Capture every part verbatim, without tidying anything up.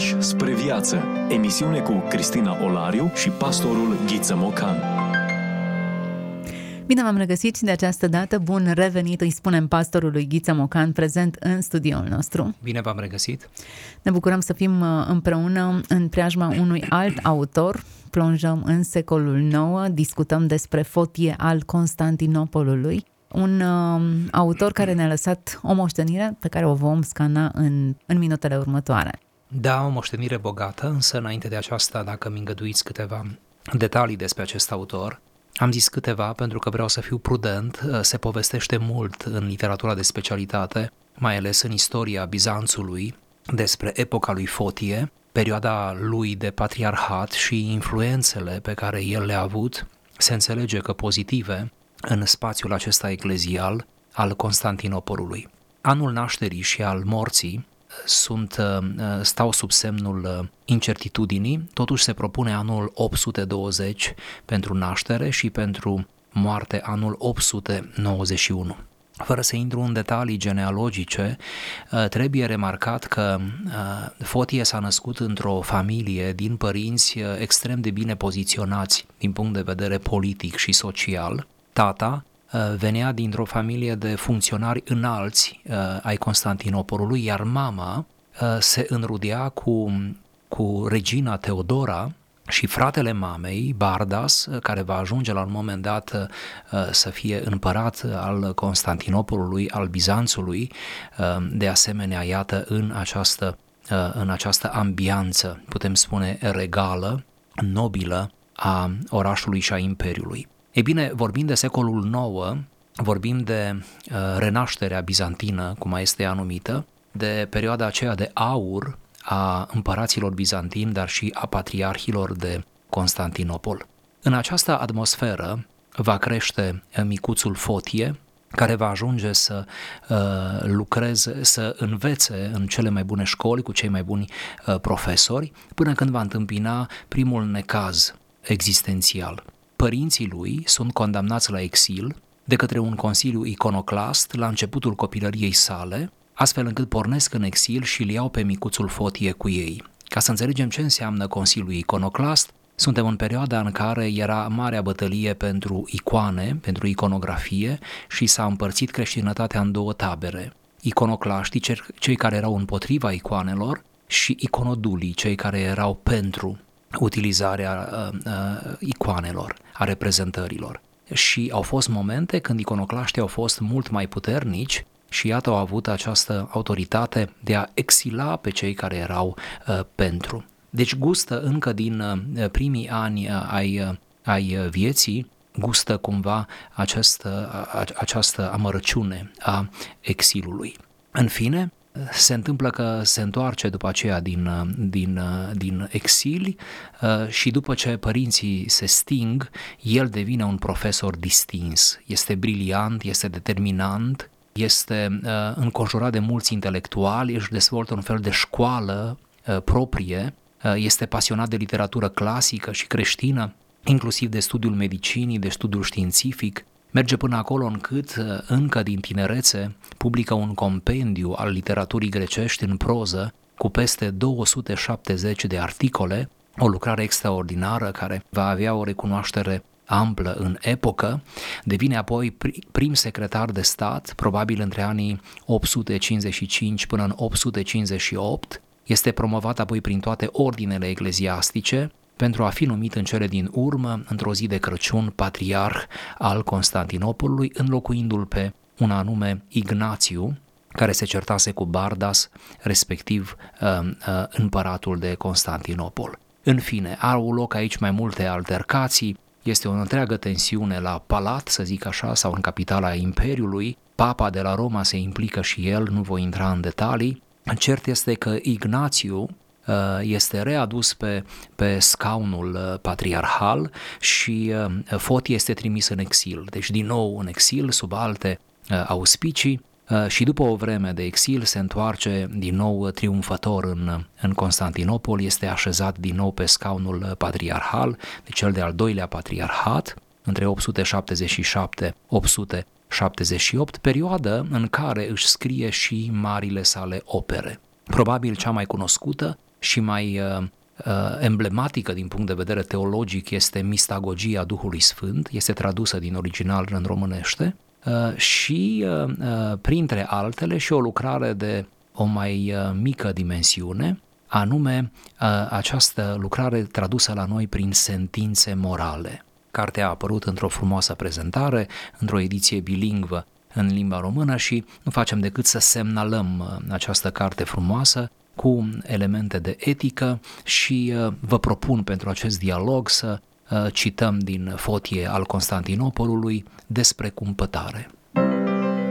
Pași spre viață. Emisiune cu Cristina Olariu și pastorul Ghiță Mocan. Bine v-am regăsit și de această dată, bun revenit, îi spunem pastorului Ghiță Mocan, prezent în studioul nostru. Bine v-am regăsit! Ne bucurăm să fim împreună în preajma unui alt autor. Plonjăm în secolul nouă, discutăm despre Fotie al Constantinopolului, un uh, autor care ne-a lăsat o moștenire pe care o vom scana în, în minutele următoare. Da, o moștenire bogată, însă înainte de aceasta, dacă îmi îngăduiți câteva detalii despre acest autor. Am zis câteva pentru că vreau să fiu prudent, se povestește mult în literatura de specialitate, mai ales în istoria Bizanțului, despre epoca lui Fotie, perioada lui de patriarhat și influențele pe care el le-a avut, se înțelege că pozitive, în spațiul acesta eclezial al Constantinopolului. Anul nașterii și al morții sunt, stau sub semnul incertitudinii, totuși se propune anul opt sute douăzeci pentru naștere și pentru moarte anul opt sute nouăzeci și unu. Fără să intru în detalii genealogice, trebuie remarcat că Fotie s-a născut într-o familie din părinți extrem de bine poziționați din punct de vedere politic și social. Tata venea dintr-o familie de funcționari înalți uh, ai Constantinopolului, iar mama uh, se înrudea cu, cu regina Teodora și fratele mamei, Bardas, care va ajunge la un moment dat uh, să fie împărat al Constantinopolului, al Bizanțului, uh, de asemenea, iată, în această, uh, în această ambianță, putem spune, regală, nobilă a orașului și a imperiului. Ei bine, vorbim de secolul nouă, vorbim de uh, renașterea bizantină, cum mai este ea numită, de perioada aceea de aur a împăraților bizantini, dar și a patriarhilor de Constantinopol. În această atmosferă va crește micuțul Fotie, care va ajunge să uh, lucreze, să învețe în cele mai bune școli cu cei mai buni uh, profesori, până când va întâmpina primul necaz existențial. Părinții lui sunt condamnați la exil de către un consiliu iconoclast la începutul copilăriei sale, astfel încât pornesc în exil și îl iau pe micuțul Fotie cu ei. Ca să înțelegem ce înseamnă consiliul iconoclast, suntem în perioada în care era marea bătălie pentru icoane, pentru iconografie și s-a împărțit creștinătatea în două tabere. Iconoclaștii, cei care erau împotriva icoanelor, și iconodulii, cei care erau pentru utilizarea uh, uh, icoanelor, a reprezentărilor. Și au fost momente când iconoclaștii au fost mult mai puternici și iată au avut această autoritate de a exila pe cei care erau uh, pentru. Deci gustă încă din uh, primii ani uh, ai, uh, ai vieții, gustă cumva această, uh, această amărăciune a exilului. În fine, se întâmplă că se întoarce după aceea din, din, din exil și după ce părinții se sting, el devine un profesor distins. Este briliant, este determinant, este înconjurat de mulți intelectuali, își dezvoltă un fel de școală proprie, este pasionat de literatură clasică și creștină, inclusiv de studiul medicinii, de studiul științific. Merge până acolo încât, încă din tinerețe, publică un compendiu al literaturii grecești în proză cu peste două sute șaptezeci de articole, o lucrare extraordinară care va avea o recunoaștere amplă în epocă, devine apoi prim secretar de stat, probabil între anii opt sute cincizeci și cinci până în opt sute cincizeci și opt, este promovat apoi prin toate ordinele ecleziastice, pentru a fi numit în cele din urmă, într-o zi de Crăciun, patriarh al Constantinopolului, înlocuindu-l pe un anume Ignațiu, care se certase cu Bardas, respectiv împăratul de Constantinopol. În fine, au loc aici mai multe altercații, este o întreagă tensiune la palat, să zic așa, sau în capitala Imperiului, papa de la Roma se implică și el, nu voi intra în detalii. Cert este că Ignațiu este readus pe, pe scaunul patriarhal și Fotie este trimis în exil, deci din nou în exil sub alte auspicii și după o vreme de exil se întoarce din nou triumfător în, în Constantinopol, este așezat din nou pe scaunul patriarhal, deci cel de al doilea patriarhat, între opt sute șaptezeci și șapte - opt sute șaptezeci și opt, perioadă în care își scrie și marile sale opere. Probabil cea mai cunoscută și mai uh, emblematică din punct de vedere teologic este mistagogia Duhului Sfânt, este tradusă din original în românește, uh, și uh, printre altele și o lucrare de o mai uh, mică dimensiune, anume uh, această lucrare tradusă la noi prin sentințe morale. Cartea a apărut într-o frumoasă prezentare, într-o ediție bilingvă în limba română și nu facem decât să semnalăm această carte frumoasă cu elemente de etică și vă propun pentru acest dialog să cităm din Fotie al Constantinopolului despre cumpătare.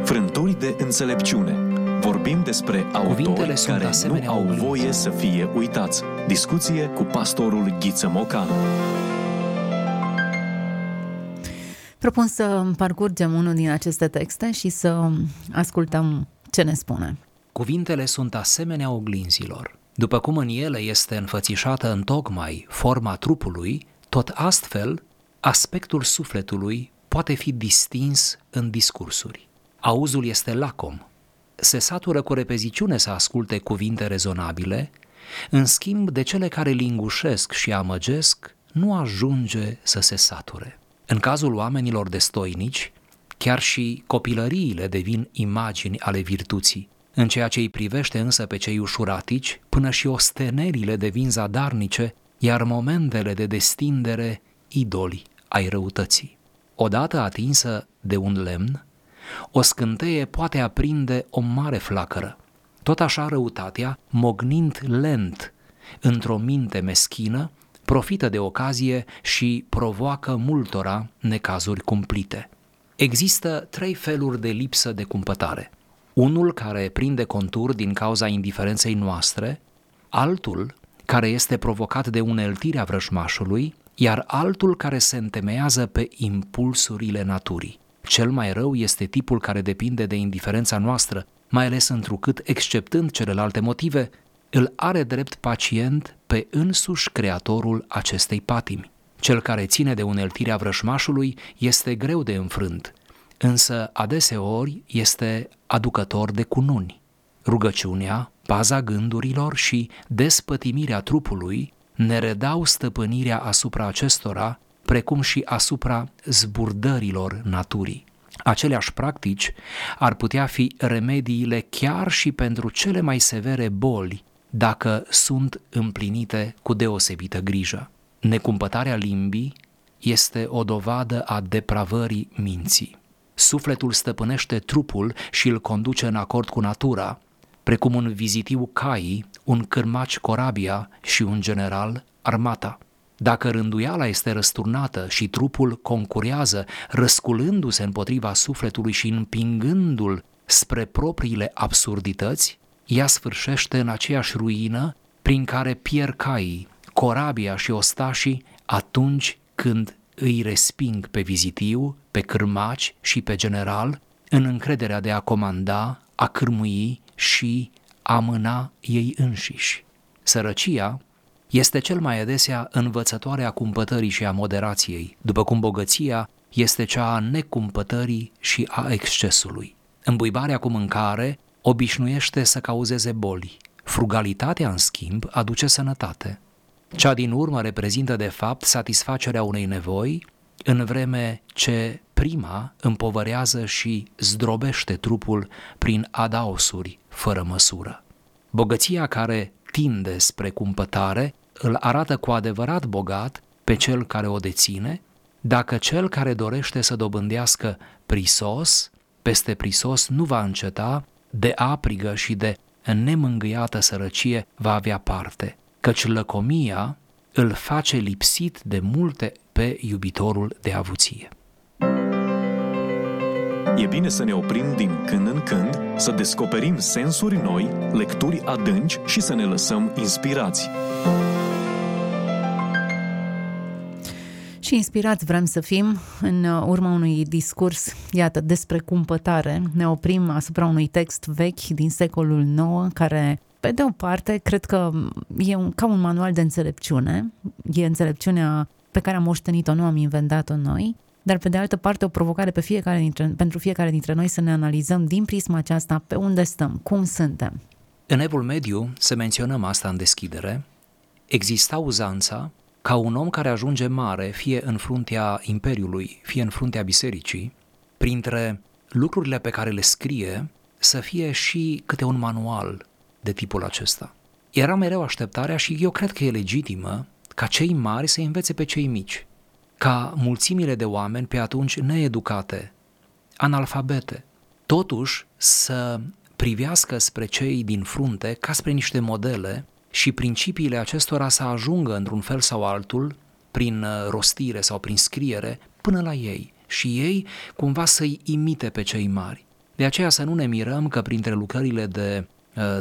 Frânturi de înțelepciune. Vorbim despre autori care nu au voie să fie uitați. Discuție cu pastorul Ghiță Mocan. Propun să parcurgem unul din aceste texte și să ascultăm ce ne spune. Cuvintele sunt asemenea oglinzilor. După cum în ele este înfățișată întocmai forma trupului, tot astfel aspectul sufletului poate fi distins în discursuri. Auzul este lacom. Se satură cu repeziciune să asculte cuvinte rezonabile, în schimb de cele care lingușesc și amăgesc, nu ajunge să se sature. În cazul oamenilor destoinici, chiar și copilăriile devin imagini ale virtuții. În ceea ce îi privește însă pe cei ușuratici, până și ostenerile devin zadarnice, iar momentele de destindere, idoli ai răutății. Odată atinsă de un lemn, o scânteie poate aprinde o mare flacără. Tot așa răutatea, mognind lent într-o minte meschină, profită de ocazie și provoacă multora necazuri cumplite. Există trei feluri de lipsă de cumpătare. Unul care prinde contur din cauza indiferenței noastre, altul care este provocat de uneltirea vrăjmașului, iar altul care se întemeiază pe impulsurile naturii. Cel mai rău este tipul care depinde de indiferența noastră, mai ales întrucât, exceptând celelalte motive, îl are drept pacient pe însuși creatorul acestei patimi. Cel care ține de uneltirea vrășmașului este greu de înfrânt, însă adeseori este aducător de cununi. Rugăciunea, paza gândurilor și despătimirea trupului ne redau stăpânirea asupra acestora, precum și asupra zburdărilor naturii. Aceleași practici ar putea fi remediile chiar și pentru cele mai severe boli, dacă sunt împlinite cu deosebită grijă. Necumpătarea limbii este o dovadă a depravării minții. Sufletul stăpânește trupul și îl conduce în acord cu natura, precum un vizitiu caii, un cârmaci corabia și un general armata. Dacă rânduiala este răsturnată și trupul concurează, răsculându-se împotriva sufletului și împingându-l spre propriile absurdități, ea sfârșește în aceeași ruină prin care pierd caii, corabia și ostașii atunci când îi resping pe vizitiu, pe cârmaci și pe general în încrederea de a comanda, a cârmui și a mâna ei înșiși. Sărăcia este cel mai adesea învățătoare a cumpătării și a moderației, după cum bogăția este cea a necumpătării și a excesului. Îmbuibarea cu mâncare obișnuiește să cauzeze boli. Frugalitatea, în schimb, aduce sănătate. Cea din urmă reprezintă, de fapt, satisfacerea unei nevoi, în vreme ce prima împovărează și zdrobește trupul prin adaosuri fără măsură. Bogăția care tinde spre cumpătare îl arată cu adevărat bogat pe cel care o deține, dacă cel care dorește să dobândească prisos, peste prisos nu va înceta, de aprigă și de nemângâiată sărăcie va avea parte, căci lăcomia îl face lipsit de multe pe iubitorul de avuție. E bine să ne oprim din când în când, să descoperim sensuri noi, lecturi adânci și să ne lăsăm inspirați. Și inspirați vrem să fim în urma unui discurs, iată, despre cumpătare. Ne oprim asupra unui text vechi din secolul nouă, care, pe de o parte, cred că e un, ca un manual de înțelepciune. E înțelepciunea pe care am moștenit-o, nu am inventat-o noi, dar pe de altă parte o provocare pe fiecare dintre, pentru fiecare dintre noi să ne analizăm din prisma aceasta pe unde stăm, cum suntem. În Evul Mediu, să menționăm asta în deschidere, exista uzanța ca un om care ajunge mare, fie în fruntea Imperiului, fie în fruntea Bisericii, printre lucrurile pe care le scrie, să fie și câte un manual de tipul acesta. Era mereu așteptarea și eu cred că e legitimă ca cei mari să învețe pe cei mici, ca mulțimile de oameni pe atunci needucate, analfabete, totuși să privească spre cei din frunte ca spre niște modele și principiile acestora să ajungă într-un fel sau altul, prin rostire sau prin scriere, până la ei și ei cumva să-i imite pe cei mari. De aceea să nu ne mirăm că printre lucrările de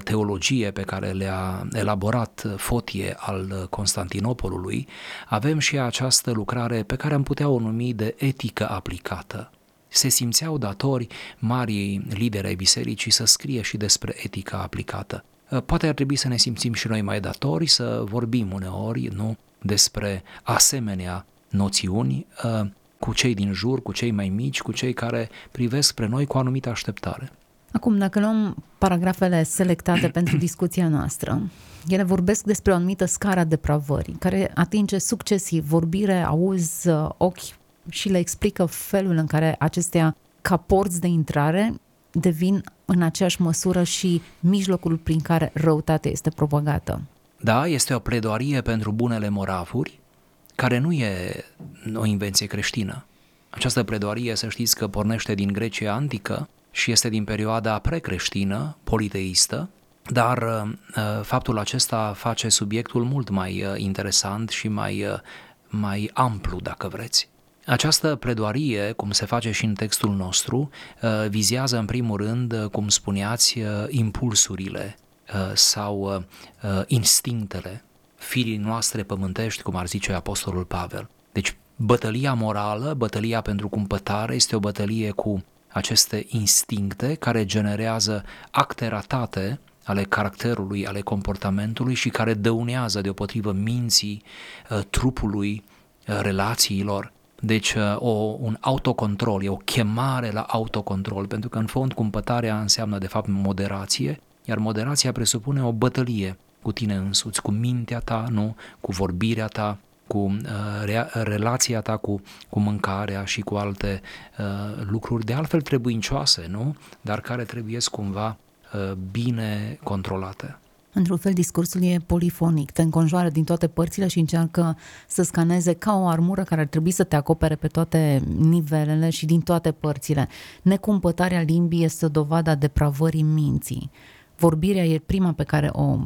teologie pe care le-a elaborat Fotie al Constantinopolului, avem și această lucrare pe care am putea o numi de etică aplicată. Se simțeau datori marii lideri ai bisericii să scrie și despre etica aplicată. Poate ar trebui să ne simțim și noi mai datori, să vorbim uneori, nu, despre asemenea noțiuni cu cei din jur, cu cei mai mici, cu cei care privesc spre noi cu o anumită așteptare. Acum, dacă luăm paragrafele selectate pentru discuția noastră, ele vorbesc despre o anumită scară a depravării, care atinge succesiv vorbire, auz, ochi și le explică felul în care acestea, ca porți de intrare, devin în aceeași măsură și mijlocul prin care răutatea este propagată. Da, este o pledoarie pentru bunele moravuri, care nu e o invenție creștină. Această pledoarie, să știți că pornește din Grecia antică, și este din perioada precreștină, politeistă, dar faptul acesta face subiectul mult mai interesant și mai, mai amplu, dacă vreți. Această pledoarie, cum se face și în textul nostru, vizează în primul rând, cum spuneați, impulsurile sau instinctele firii noastre pământești, cum ar zice Apostolul Pavel. Deci bătălia morală, bătălia pentru cumpătare, este o bătălie cu aceste instincte care generează acte ratate ale caracterului, ale comportamentului și care dăunează deopotrivă minții, trupului, relațiilor. Deci o, un autocontrol, e o chemare la autocontrol, pentru că în fond cumpătarea înseamnă de fapt moderație, iar moderația presupune o bătălie cu tine însuți, cu mintea ta, nu, cu vorbirea ta, cu uh, rea, relația ta cu, cu mâncarea și cu alte uh, lucruri de altfel trebuincioase, nu? Dar care trebuie cumva uh, bine controlate. Într-un fel, discursul e polifonic, te înconjoară din toate părțile și încearcă să scaneze ca o armură care ar trebui să te acopere pe toate nivelele și din toate părțile. Necumpătarea limbii este dovada depravării minții. Vorbirea e prima pe care o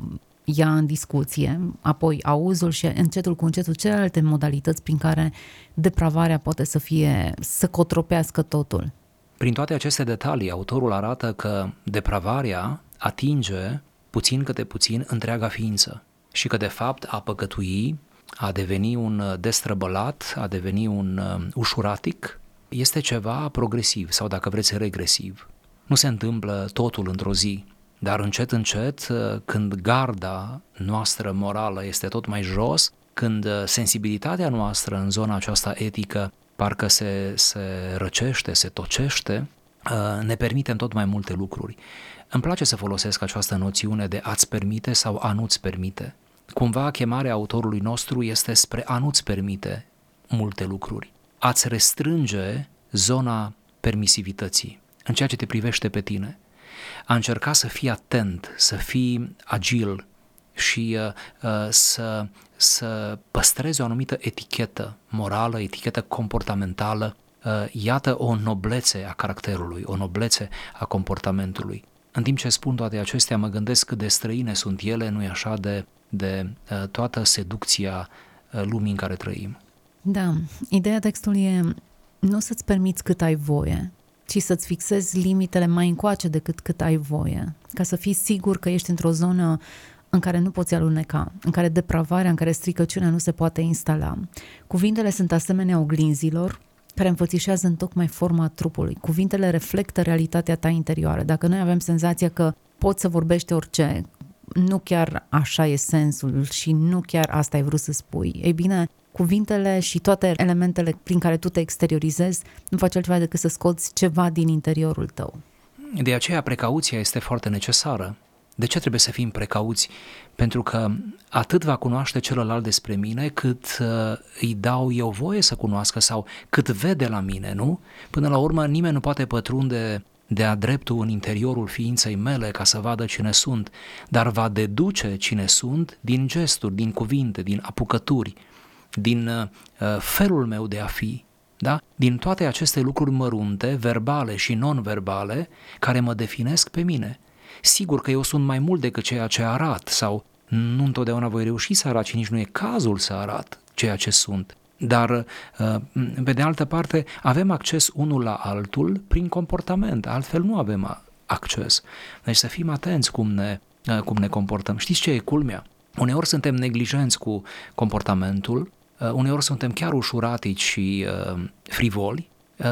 ia în discuție, apoi auzul și încetul cu încetul celelalte modalități prin care depravarea poate să fie, să cotropească totul. Prin toate aceste detalii, autorul arată că depravarea atinge puțin câte puțin întreaga ființă și că de fapt a păcătui, a deveni un destrăbălat, a deveni un ușuratic, este ceva progresiv sau dacă vreți regresiv. Nu se întâmplă totul într-o zi. Dar încet, încet, când garda noastră morală este tot mai jos, când sensibilitatea noastră în zona aceasta etică parcă se, se răcește, se tocește, ne permitem tot mai multe lucruri. Îmi place să folosesc această noțiune de a-ți permite sau a nu-ți permite. Cumva chemarea autorului nostru este spre a nu-ți permite multe lucruri. A-ți restrânge zona permisivității în ceea ce te privește pe tine. A încerca să fii atent, să fii agil și uh, să, să păstrezi o anumită etichetă morală, etichetă comportamentală, uh, iată o noblețe a caracterului, o noblețe a comportamentului. În timp ce spun toate acestea, mă gândesc cât de străine sunt ele, nu-i așa, de, de uh, toată seducția uh, lumii în care trăim. Da, ideea textului e nu să-ți permiți cât ai voie, și să-ți fixezi limitele mai încoace decât cât ai voie, ca să fii sigur că ești într-o zonă în care nu poți aluneca, în care depravarea, în care stricăciunea nu se poate instala. Cuvintele sunt asemenea oglinzilor care înfățișează în tocmai forma trupului. Cuvintele reflectă realitatea ta interioară. Dacă noi avem senzația că poți să vorbești orice, nu chiar așa e sensul și nu chiar asta ai vrut să spui, ei bine, cuvintele și toate elementele prin care tu te exteriorizezi nu faci altceva decât să scoți ceva din interiorul tău. De aceea precauția este foarte necesară. De ce trebuie să fim precauți? Pentru că atât va cunoaște celălalt despre mine cât uh, îi dau eu voie să cunoască sau cât vede la mine, nu? Până la urmă nimeni nu poate pătrunde de-a dreptul în interiorul ființei mele ca să vadă cine sunt, dar va deduce cine sunt din gesturi, din cuvinte, din apucături, din uh, felul meu de a fi. Da? Din toate aceste lucruri mărunte, verbale și non-verbale, care mă definesc pe mine. Sigur că eu sunt mai mult decât ceea ce arat sau nu întotdeauna voi reuși să arat și nici nu e cazul să arat ceea ce sunt. Dar, pe de altă parte, avem acces unul la altul prin comportament, altfel nu avem acces. Deci să fim atenți cum ne, cum ne comportăm. Știți ce e culmea? Uneori suntem neglijenți cu comportamentul, uneori suntem chiar ușuratici și frivoli,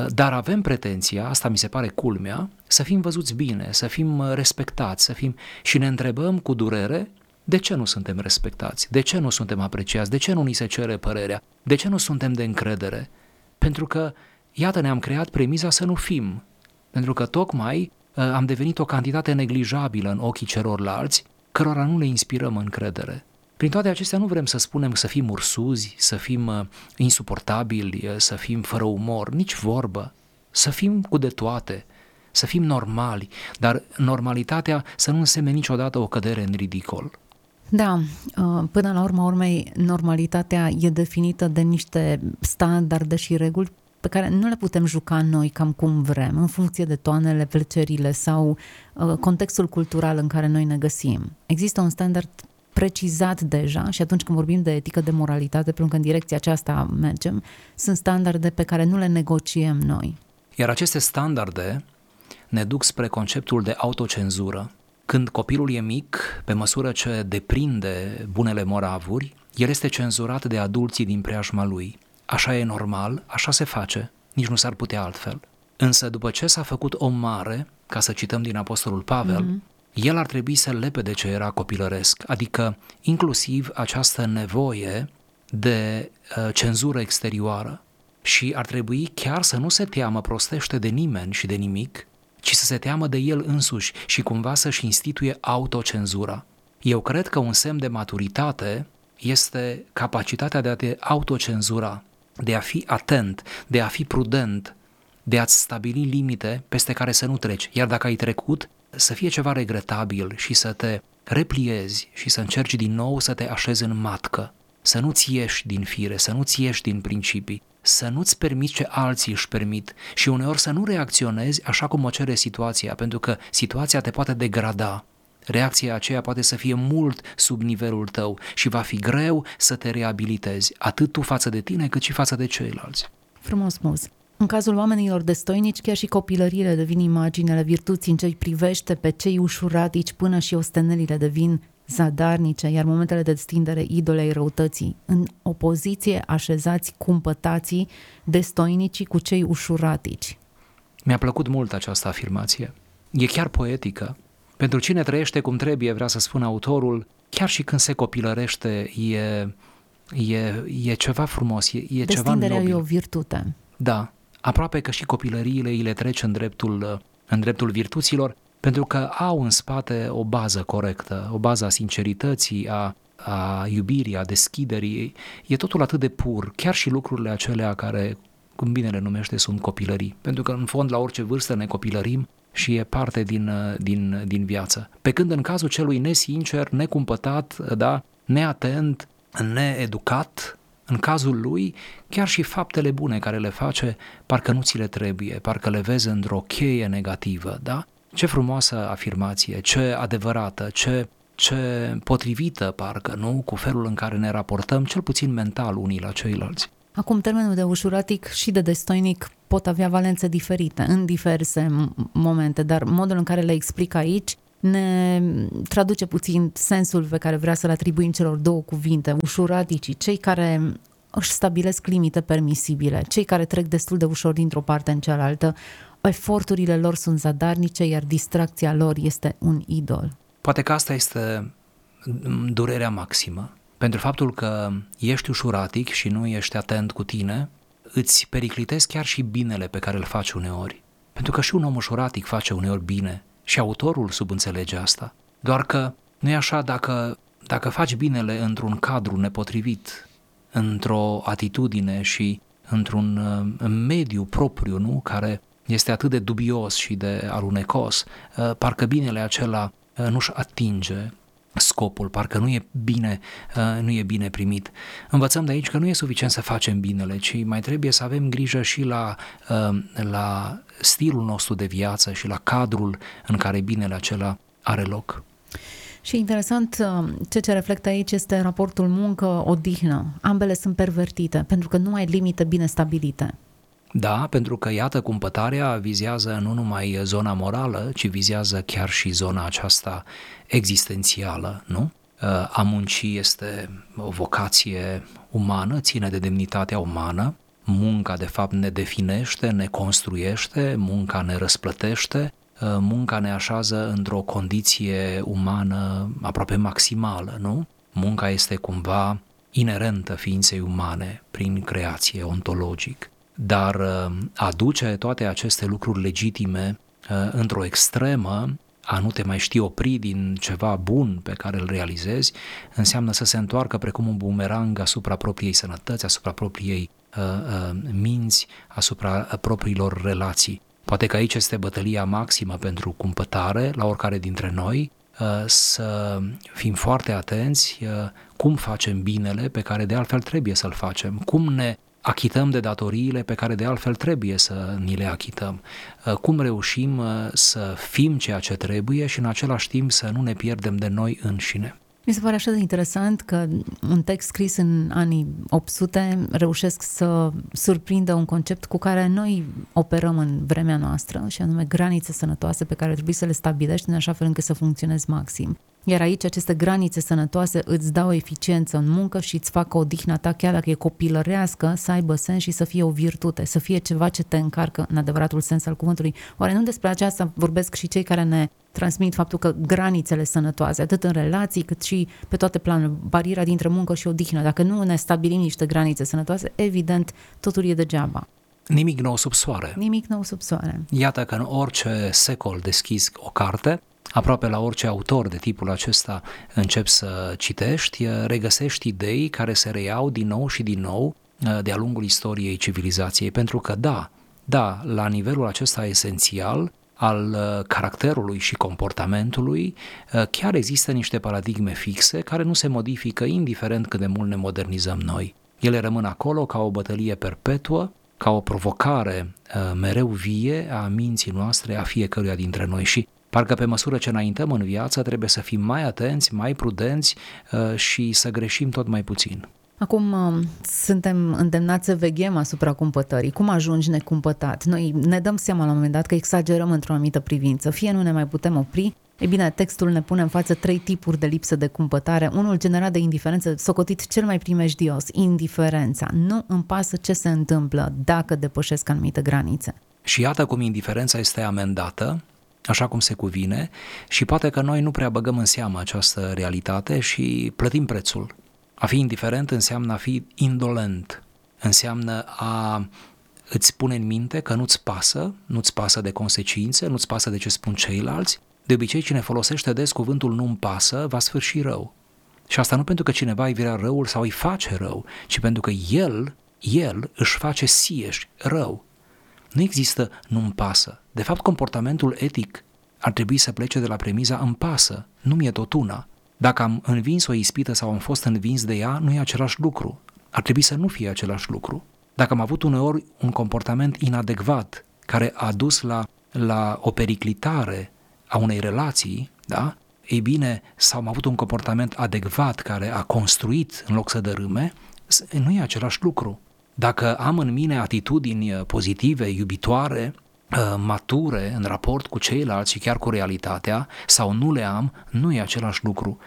dar avem pretenția, asta mi se pare culmea, să fim văzuți bine, să fim respectați, să fim... și ne întrebăm cu durere de ce nu suntem respectați, de ce nu suntem apreciați, de ce nu ni se cere părerea, de ce nu suntem de încredere. Pentru că, iată, ne-am creat premiza să nu fim, pentru că tocmai am devenit o cantitate neglijabilă în ochii celorlalți, cărora nu le inspirăm încredere. Prin toate acestea nu vrem să spunem să fim ursuzi, să fim insuportabili, să fim fără umor, nici vorbă, să fim cu de toate, să fim normali, dar normalitatea să nu însemne niciodată o cădere în ridicol. Da, până la urma urmei, normalitatea e definită de niște standarde și reguli pe care nu le putem juca noi cam cum vrem, în funcție de toanele, plăcerile sau contextul cultural în care noi ne găsim. Există un standard precizat deja și atunci când vorbim de etică, de moralitate, pentru că în direcția aceasta mergem, sunt standarde pe care nu le negociem noi. Iar aceste standarde ne duc spre conceptul de autocenzură. Când copilul e mic, pe măsură ce deprinde bunele moravuri, el este cenzurat de adulții din preajma lui. Așa e normal, așa se face, nici nu s-ar putea altfel. Însă după ce s-a făcut om mare, ca să cităm din Apostolul Pavel, mm-hmm. el ar trebui să lepede ce era copilăresc, adică inclusiv această nevoie de uh, cenzură exterioară. Și ar trebui chiar să nu se teamă prostește de nimeni și de nimic, ci să se teamă de el însuși și cumva să-și instituie autocenzura. Eu cred că un semn de maturitate este capacitatea de a te autocenzura, de a fi atent, de a fi prudent, de a-ți stabili limite peste care să nu treci, iar dacă ai trecut, să fie ceva regretabil și să te repliezi și să încerci din nou să te așezi în matcă, să nu-ți ieși din fire, să nu-ți ieși din principii, să nu-ți permiți ce alții își permit și uneori să nu reacționezi așa cum o cere situația, pentru că situația te poate degrada. Reacția aceea poate să fie mult sub nivelul tău și va fi greu să te reabilitezi, atât tu față de tine cât și față de ceilalți. Frumos spus. În cazul oamenilor destoinici, chiar și copilările devin imaginele virtuții în ce-i privește pe cei ușuratici, până și ostenelile devin zadarnice, iar momentele de stindere idolei răutății. În opoziție așezați cumpătații destoinicii cu cei ușuratici. Mi-a plăcut mult această afirmație. E chiar poetică. Pentru cine trăiește cum trebuie, vrea să spun autorul, chiar și când se copilărește, e, e, e ceva frumos, e, e ceva nobil. Destinderea e o virtute. Da. Aproape că și copilăriile îi le trece în dreptul, în dreptul virtuților, pentru că au în spate o bază corectă, o bază a sincerității, a, a iubirii, a deschiderii. E totul atât de pur, chiar și lucrurile acelea care, cum bine le numește, sunt copilării. Pentru că, în fond, la orice vârstă ne copilărim și e parte din, din, din viață. Pe când, în cazul celui nesincer, necumpătat, da, neatent, needucat, în cazul lui, chiar și faptele bune care le face, parcă nu ți le trebuie, parcă le vezi într-o cheie negativă, da? Ce frumoasă afirmație, ce adevărată, ce, ce potrivită, parcă, nu? Cu felul în care ne raportăm, cel puțin mental, unii la ceilalți. Acum, termenul de ușuratic și de destoinic pot avea valențe diferite, în diverse momente, dar modul în care le explic aici ne traduce puțin sensul pe care vrea să-l atribuim celor două cuvinte, ușuraticii, cei care își stabilesc limite permisibile, cei care trec destul de ușor dintr-o parte în cealaltă, eforturile lor sunt zadarnice, iar distracția lor este un idol. Poate că asta este durerea maximă. Pentru faptul că ești ușuratic și nu ești atent cu tine, îți periclitezi chiar și binele pe care îl faci uneori. Pentru că și un om ușuratic face uneori bine. Și autorul subînțelege asta. Doar că nu e așa, dacă, dacă faci binele într-un cadru nepotrivit, într-o atitudine și într-un mediu propriu, nu, care este atât de dubios și de alunecos, parcă binele acela nu-și atinge scopul, parcă nu e bine, nu e bine primit. Învățăm de aici că nu e suficient să facem binele, ci mai trebuie să avem grijă și la, la stilul nostru de viață și la cadrul în care binele acela are loc. Și interesant, ce ce reflectă aici este raportul muncă-odihnă. Ambele sunt pervertite, pentru că nu ai limite bine stabilite. Da, pentru că, iată, cumpătarea vizează nu numai zona morală, ci vizează chiar și zona aceasta existențială, nu? A munci este o vocație umană, ține de demnitatea umană. Munca, de fapt, ne definește, ne construiește, munca ne răsplătește, munca ne așează într-o condiție umană aproape maximală, nu? Munca este cumva inerentă ființei umane prin creație ontologic. Dar aduce toate aceste lucruri legitime într-o extremă, a nu te mai știi opri din ceva bun pe care îl realizezi, înseamnă să se întoarcă precum un bumerang asupra propriei sănătăți, asupra propriei uh, uh, minți, asupra propriilor relații. Poate că aici este bătălia maximă pentru cumpătare la oricare dintre noi, să fim foarte atenți cum facem binele pe care de altfel trebuie să-l facem, cum ne achităm de datoriile pe care de altfel trebuie să ni le achităm, cum reușim să fim ceea ce trebuie și în același timp să nu ne pierdem de noi înșine. Mi se pare așa de interesant că un text scris în anii opt sute reușesc să surprindă un concept cu care noi operăm în vremea noastră, și anume granițe sănătoase pe care trebuie să le stabilești în așa fel încât să funcționezi maxim. Iar aici aceste granițe sănătoase îți dau eficiență în muncă și îți fac odihna ta, chiar dacă e copilărească, să aibă sens și să fie o virtute, să fie ceva ce te încarcă în adevăratul sens al cuvântului. Oare nu despre aceasta vorbesc și cei care ne transmit faptul că granițele sănătoase, atât în relații cât și pe toate planurile, bariera dintre muncă și odihnă, dacă nu ne stabilim niște granițe sănătoase, evident, totul e degeaba. Nimic nou sub soare. Nimic nou sub soare. Iată că în orice secol deschis o carte, aproape la orice autor de tipul acesta încep să citești, regăsești idei care se reiau din nou și din nou de-a lungul istoriei civilizației, pentru că da, da, la nivelul acesta esențial al caracterului și comportamentului, chiar există niște paradigme fixe care nu se modifică indiferent cât de mult ne modernizăm noi. Ele rămân acolo ca o bătălie perpetuă, ca o provocare mereu vie a minții noastre, a fiecăruia dintre noi, și parcă pe măsură ce înaintăm în viață trebuie să fim mai atenți, mai prudenți și să greșim tot mai puțin. Acum suntem îndemnați să veghem asupra cumpătării. Cum ajungi necumpătat? Noi ne dăm seama la un moment dat că exagerăm într-o anumită privință, fie nu ne mai putem opri. Ei bine, textul ne pune în față trei tipuri de lipsă de cumpătare. Unul generat de indiferență, socotit cel mai primejdios, indiferența. Nu îmi pasă ce se întâmplă dacă depășesc anumite granițe. Și iată cum indiferența este amendată, așa cum se cuvine, și poate că noi nu prea băgăm în seamă această realitate și plătim prețul. A fi indiferent înseamnă a fi indolent, înseamnă a îți pune în minte că nu-ți pasă, nu-ți pasă de consecințe, nu-ți pasă de ce spun ceilalți. De obicei, cine folosește des cuvântul nu-mi pasă, va sfârși rău. Și asta nu pentru că cineva îi vrea răul sau îi face rău, ci pentru că el, el își face sieși rău. Nu există nu-mi pasă. De fapt, comportamentul etic ar trebui să plece de la premiza îmi pasă, nu mi-e tot una. Dacă am învins o ispită sau am fost învins de ea, nu e același lucru. Ar trebui să nu fie același lucru. Dacă am avut uneori un comportament inadecvat care a dus la, la o periclitare a unei relații, da? Ei bine, sau am avut un comportament adecvat care a construit în loc să dărâme, nu e același lucru. Dacă am în mine atitudini pozitive, iubitoare, mature în raport cu ceilalți și chiar cu realitatea, sau nu le am, nu e același lucru.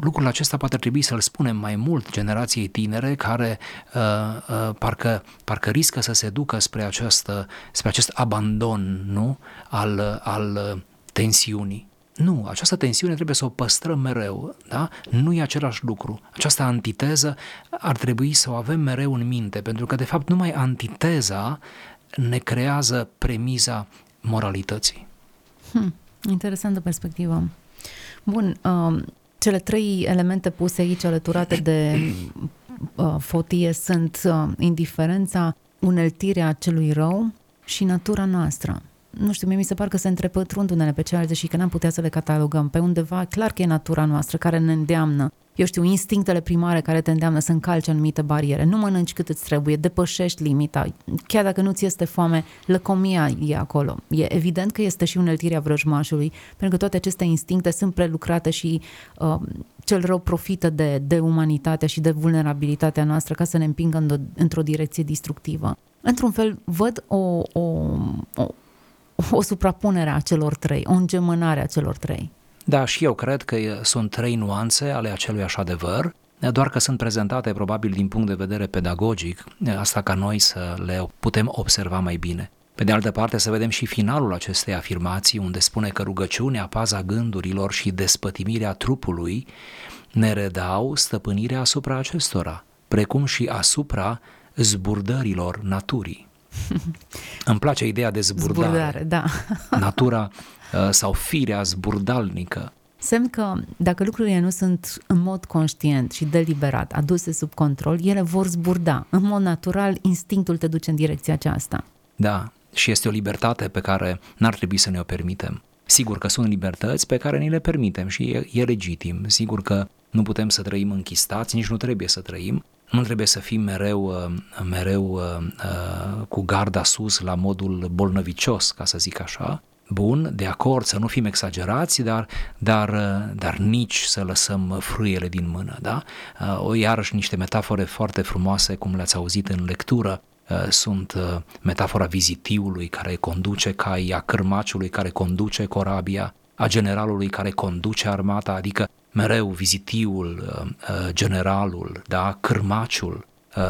Lucrul acesta poate ar trebui să-l spunem mai mult generației tinere care parcă, parcă riscă să se ducă spre, această, spre acest abandon, nu? Al, al tensiunii. Nu, această tensiune trebuie să o păstrăm mereu, da? Nu e același lucru. Această antiteză ar trebui să o avem mereu în minte, pentru că, de fapt, numai antiteza ne creează premiza moralității. Hmm, interesantă perspectivă. Bun, uh, cele trei elemente puse aici, alăturate de uh, fotie, sunt uh, indiferența, uneltirea celui rău și natura noastră. Nu știu, mie mi se pare că se întrepătrund unele pe celelalte și că n-am putea să le catalogăm. Pe undeva, clar că e natura noastră care ne îndeamnă. Eu știu, instinctele primare care te îndeamnă să încalci anumite bariere. Nu mănânci cât îți trebuie, depășești limita. Chiar dacă nu ți este foame, lăcomia e acolo. E evident că este și uneltirea vrăjmașului, pentru că toate aceste instincte sunt prelucrate și uh, cel rău profită de, de umanitatea și de vulnerabilitatea noastră ca să ne împingă într-o, într-o direcție distructivă. Într-un fel, văd o... o, o o suprapunere a celor trei, o îngemânare a celor trei. Da, și eu cred că sunt trei nuanțe ale acelui așa adevăr, doar că sunt prezentate probabil din punct de vedere pedagogic, asta ca noi să le putem observa mai bine. Pe de altă parte, să vedem și finalul acestei afirmații, unde spune că rugăciunea, paza gândurilor și despătimirea trupului ne redau stăpânirea asupra acestora, precum și asupra zburdărilor naturii. Îmi place ideea de zburdare, zburdare da. Natura sau firea zburdalnică. Semn că dacă lucrurile nu sunt în mod conștient și deliberat aduse sub control, ele vor zburda. În mod natural, instinctul te duce în direcția aceasta. Da, și este o libertate pe care n-ar trebui să ne o permitem. Sigur că sunt libertăți pe care ni le permitem și e, e legitim. Sigur că nu putem să trăim închistați, nici nu trebuie să trăim. Nu trebuie să fim mereu, mereu cu garda sus la modul bolnăvicios, ca să zic așa. Bun, de acord, să nu fim exagerați, dar, dar, dar nici să lăsăm frâiele din mână. Da? O, iarăși niște metafore foarte frumoase, cum le-ați auzit în lectură, sunt metafora vizitiului care conduce caii, a cârmaciului care conduce corabia, a generalului care conduce armata, adică mereu vizitiul, generalul, da, cârmaciul,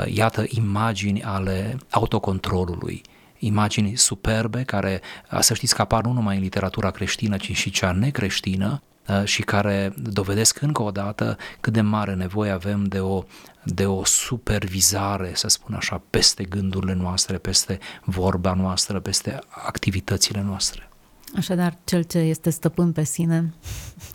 iată imagini ale autocontrolului, imagini superbe care, să știți că apar nu numai în literatura creștină, ci și cea necreștină și care dovedesc încă o dată cât de mare nevoie avem de o, de o supervizare, să spun așa, peste gândurile noastre, peste vorba noastră, peste activitățile noastre. Așadar, cel ce este stăpân pe sine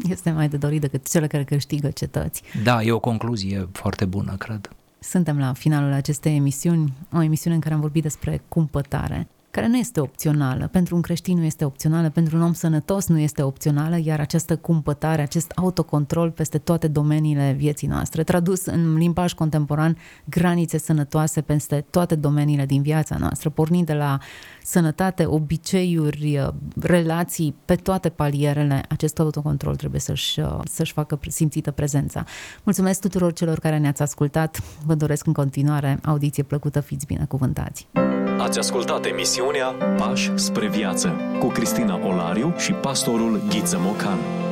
este mai de dorit decât cel care câștigă cetăți. Da, e o concluzie foarte bună, cred. Suntem la finalul acestei emisiuni, o emisiune în care am vorbit despre cumpătare, care nu este opțională. Pentru un creștin nu este opțională, pentru un om sănătos nu este opțională, iar această cumpătare, acest autocontrol peste toate domeniile vieții noastre, tradus în limbaj contemporan, granițe sănătoase peste toate domeniile din viața noastră, pornind de la sănătate, obiceiuri, relații, pe toate palierele, acest autocontrol trebuie să-și, să-și facă simțită prezența. Mulțumesc tuturor celor care ne-ați ascultat, vă doresc în continuare audiție plăcută, fiți binecuvântați! Ați ascultat emisiunea Pași spre viață cu Cristina Olariu și pastorul Ghiță Mocan.